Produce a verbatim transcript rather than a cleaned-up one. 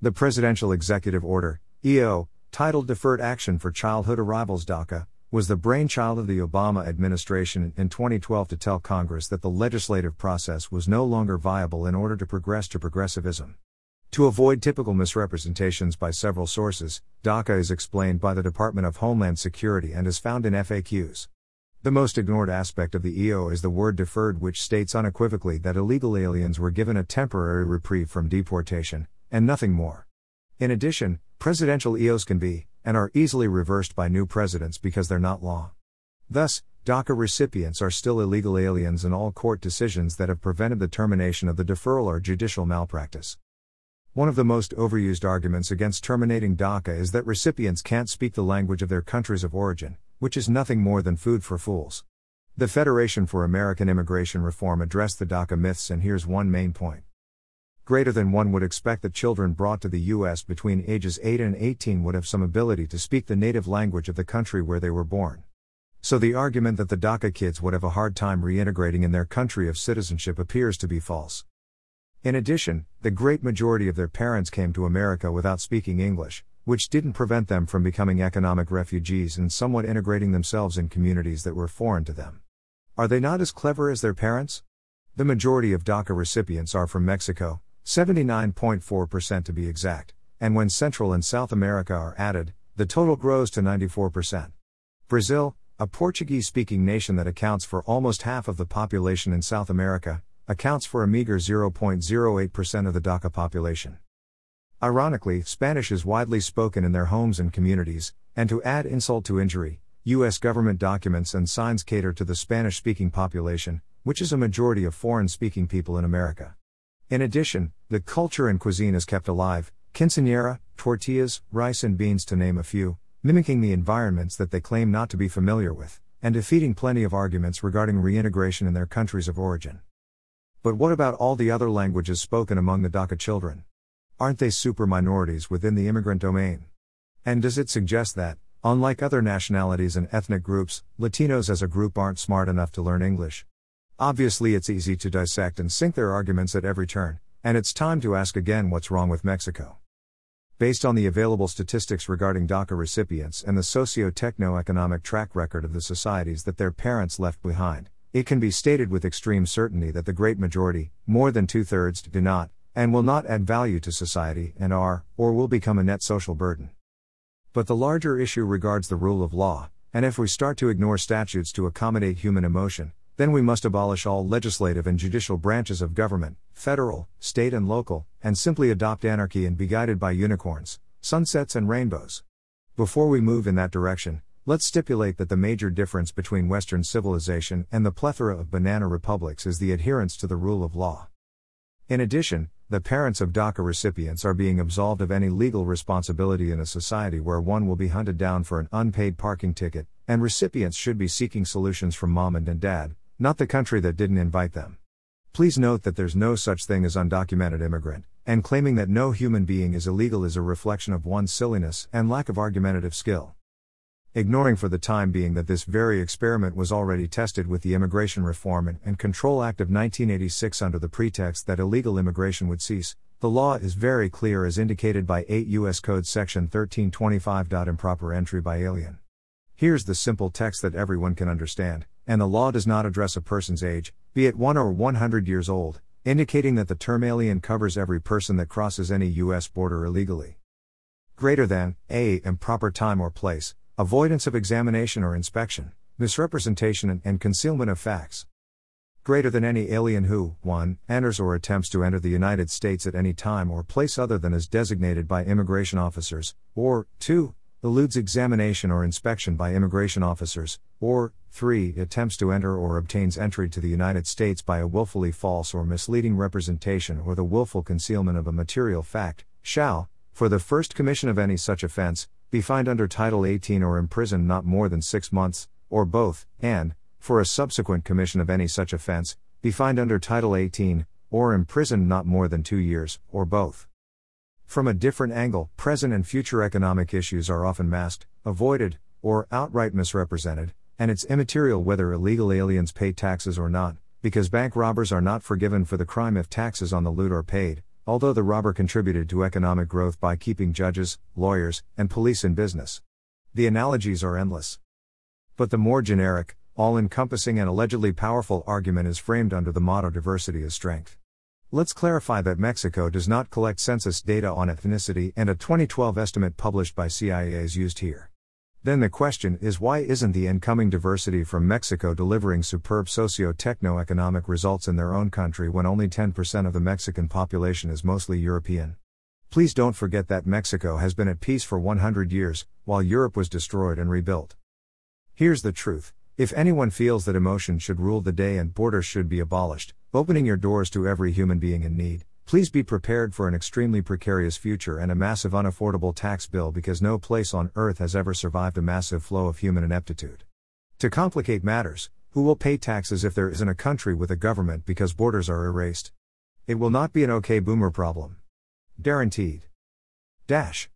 The Presidential Executive Order, E O, titled Deferred Action for Childhood Arrivals DACA, was the brainchild of the Obama administration in twenty twelve to tell Congress that the legislative process was no longer viable in order to progress to progressivism. To avoid typical misrepresentations by several sources, DACA is explained by the Department of Homeland Security and is found in F A Qs. The most ignored aspect of the E O is the word deferred, which states unequivocally that illegal aliens were given a temporary reprieve from deportation, and nothing more. In addition, presidential E Os can be, and are easily reversed by new presidents because they're not law. Thus, DACA recipients are still illegal aliens in all court decisions that have prevented the termination of the deferral or judicial malpractice. One of the most overused arguments against terminating DACA is that recipients can't speak the language of their countries of origin, which is nothing more than food for fools. The Federation for American Immigration Reform addressed the DACA myths, and here's one main point. Greater than one would expect that children brought to the U S between ages eight and eighteen would have some ability to speak the native language of the country where they were born. So the argument that the DACA kids would have a hard time reintegrating in their country of citizenship appears to be false. In addition, the great majority of their parents came to America without speaking English, which didn't prevent them from becoming economic refugees and somewhat integrating themselves in communities that were foreign to them. Are they not as clever as their parents? The majority of DACA recipients are from Mexico, seventy-nine point four percent to be exact, and when Central and South America are added, the total grows to ninety-four percent. Brazil, a Portuguese-speaking nation that accounts for almost half of the population in South America, accounts for a meager zero point zero eight percent of the DACA population. Ironically, Spanish is widely spoken in their homes and communities, and to add insult to injury, U S government documents and signs cater to the Spanish-speaking population, which is a majority of foreign-speaking people in America. In addition, the culture and cuisine is kept alive, quinceañera, tortillas, rice and beans to name a few, mimicking the environments that they claim not to be familiar with, and defeating plenty of arguments regarding reintegration in their countries of origin. But what about all the other languages spoken among the DACA children? Aren't they super minorities within the immigrant domain? And does it suggest that, unlike other nationalities and ethnic groups, Latinos as a group aren't smart enough to learn English? Obviously, it's easy to dissect and sink their arguments at every turn, and it's time to ask again what's wrong with Mexico. Based on the available statistics regarding DACA recipients and the socio-techno-economic track record of the societies that their parents left behind, it can be stated with extreme certainty that the great majority, more than two-thirds, do not, and will not add value to society and are, or will become a net social burden. But the larger issue regards the rule of law, and if we start to ignore statutes to accommodate human emotion, then we must abolish all legislative and judicial branches of government, federal, state and local, and simply adopt anarchy and be guided by unicorns, sunsets and rainbows. Before we move in that direction, let's stipulate that the major difference between Western civilization and the plethora of banana republics is the adherence to the rule of law. In addition, the parents of DACA recipients are being absolved of any legal responsibility in a society where one will be hunted down for an unpaid parking ticket, and recipients should be seeking solutions from mom and dad, not the country that didn't invite them. Please note that there's no such thing as undocumented immigrant, and claiming that no human being is illegal is a reflection of one's silliness and lack of argumentative skill. Ignoring for the time being that this very experiment was already tested with the Immigration Reform and Control Act of nineteen eighty-six under the pretext that illegal immigration would cease, the law is very clear as indicated by eight U S Code Section thirteen twenty-five. Improper entry by alien. Here's the simple text that everyone can understand, and the law does not address a person's age, be it one or one hundred years old, indicating that the term alien covers every person that crosses any U S border illegally. Greater than, a. Improper time or place, avoidance of examination or inspection, misrepresentation and, and concealment of facts. Greater than any alien who, one. Enters or attempts to enter the United States at any time or place other than as designated by immigration officers, or, two. Eludes examination or inspection by immigration officers, or, three. Attempts to enter or obtains entry to the United States by a willfully false or misleading representation or the willful concealment of a material fact, shall, for the first commission of any such offense, be fined under Title eighteen or imprisoned not more than six months, or both, and, for a subsequent commission of any such offense, be fined under Title eighteen, or imprisoned not more than two years, or both. From a different angle, present and future economic issues are often masked, avoided, or outright misrepresented, and it's immaterial whether illegal aliens pay taxes or not, because bank robbers are not forgiven for the crime if taxes on the loot are paid, although the robber contributed to economic growth by keeping judges, lawyers, and police in business. The analogies are endless. But the more generic, all-encompassing and allegedly powerful argument is framed under the motto diversity is strength. Let's clarify that Mexico does not collect census data on ethnicity, and a twenty twelve estimate published by C I A is used here. Then the question is, why isn't the incoming diversity from Mexico delivering superb socio-techno-economic results in their own country when only ten percent of the Mexican population is mostly European? Please don't forget that Mexico has been at peace for one hundred years, while Europe was destroyed and rebuilt. Here's the truth. If anyone feels that emotion should rule the day and borders should be abolished, opening your doors to every human being in need, please be prepared for an extremely precarious future and a massive unaffordable tax bill, because no place on earth has ever survived a massive flow of human ineptitude. To complicate matters, who will pay taxes if there isn't a country with a government because borders are erased? It will not be an okay boomer problem. Guaranteed. Dash.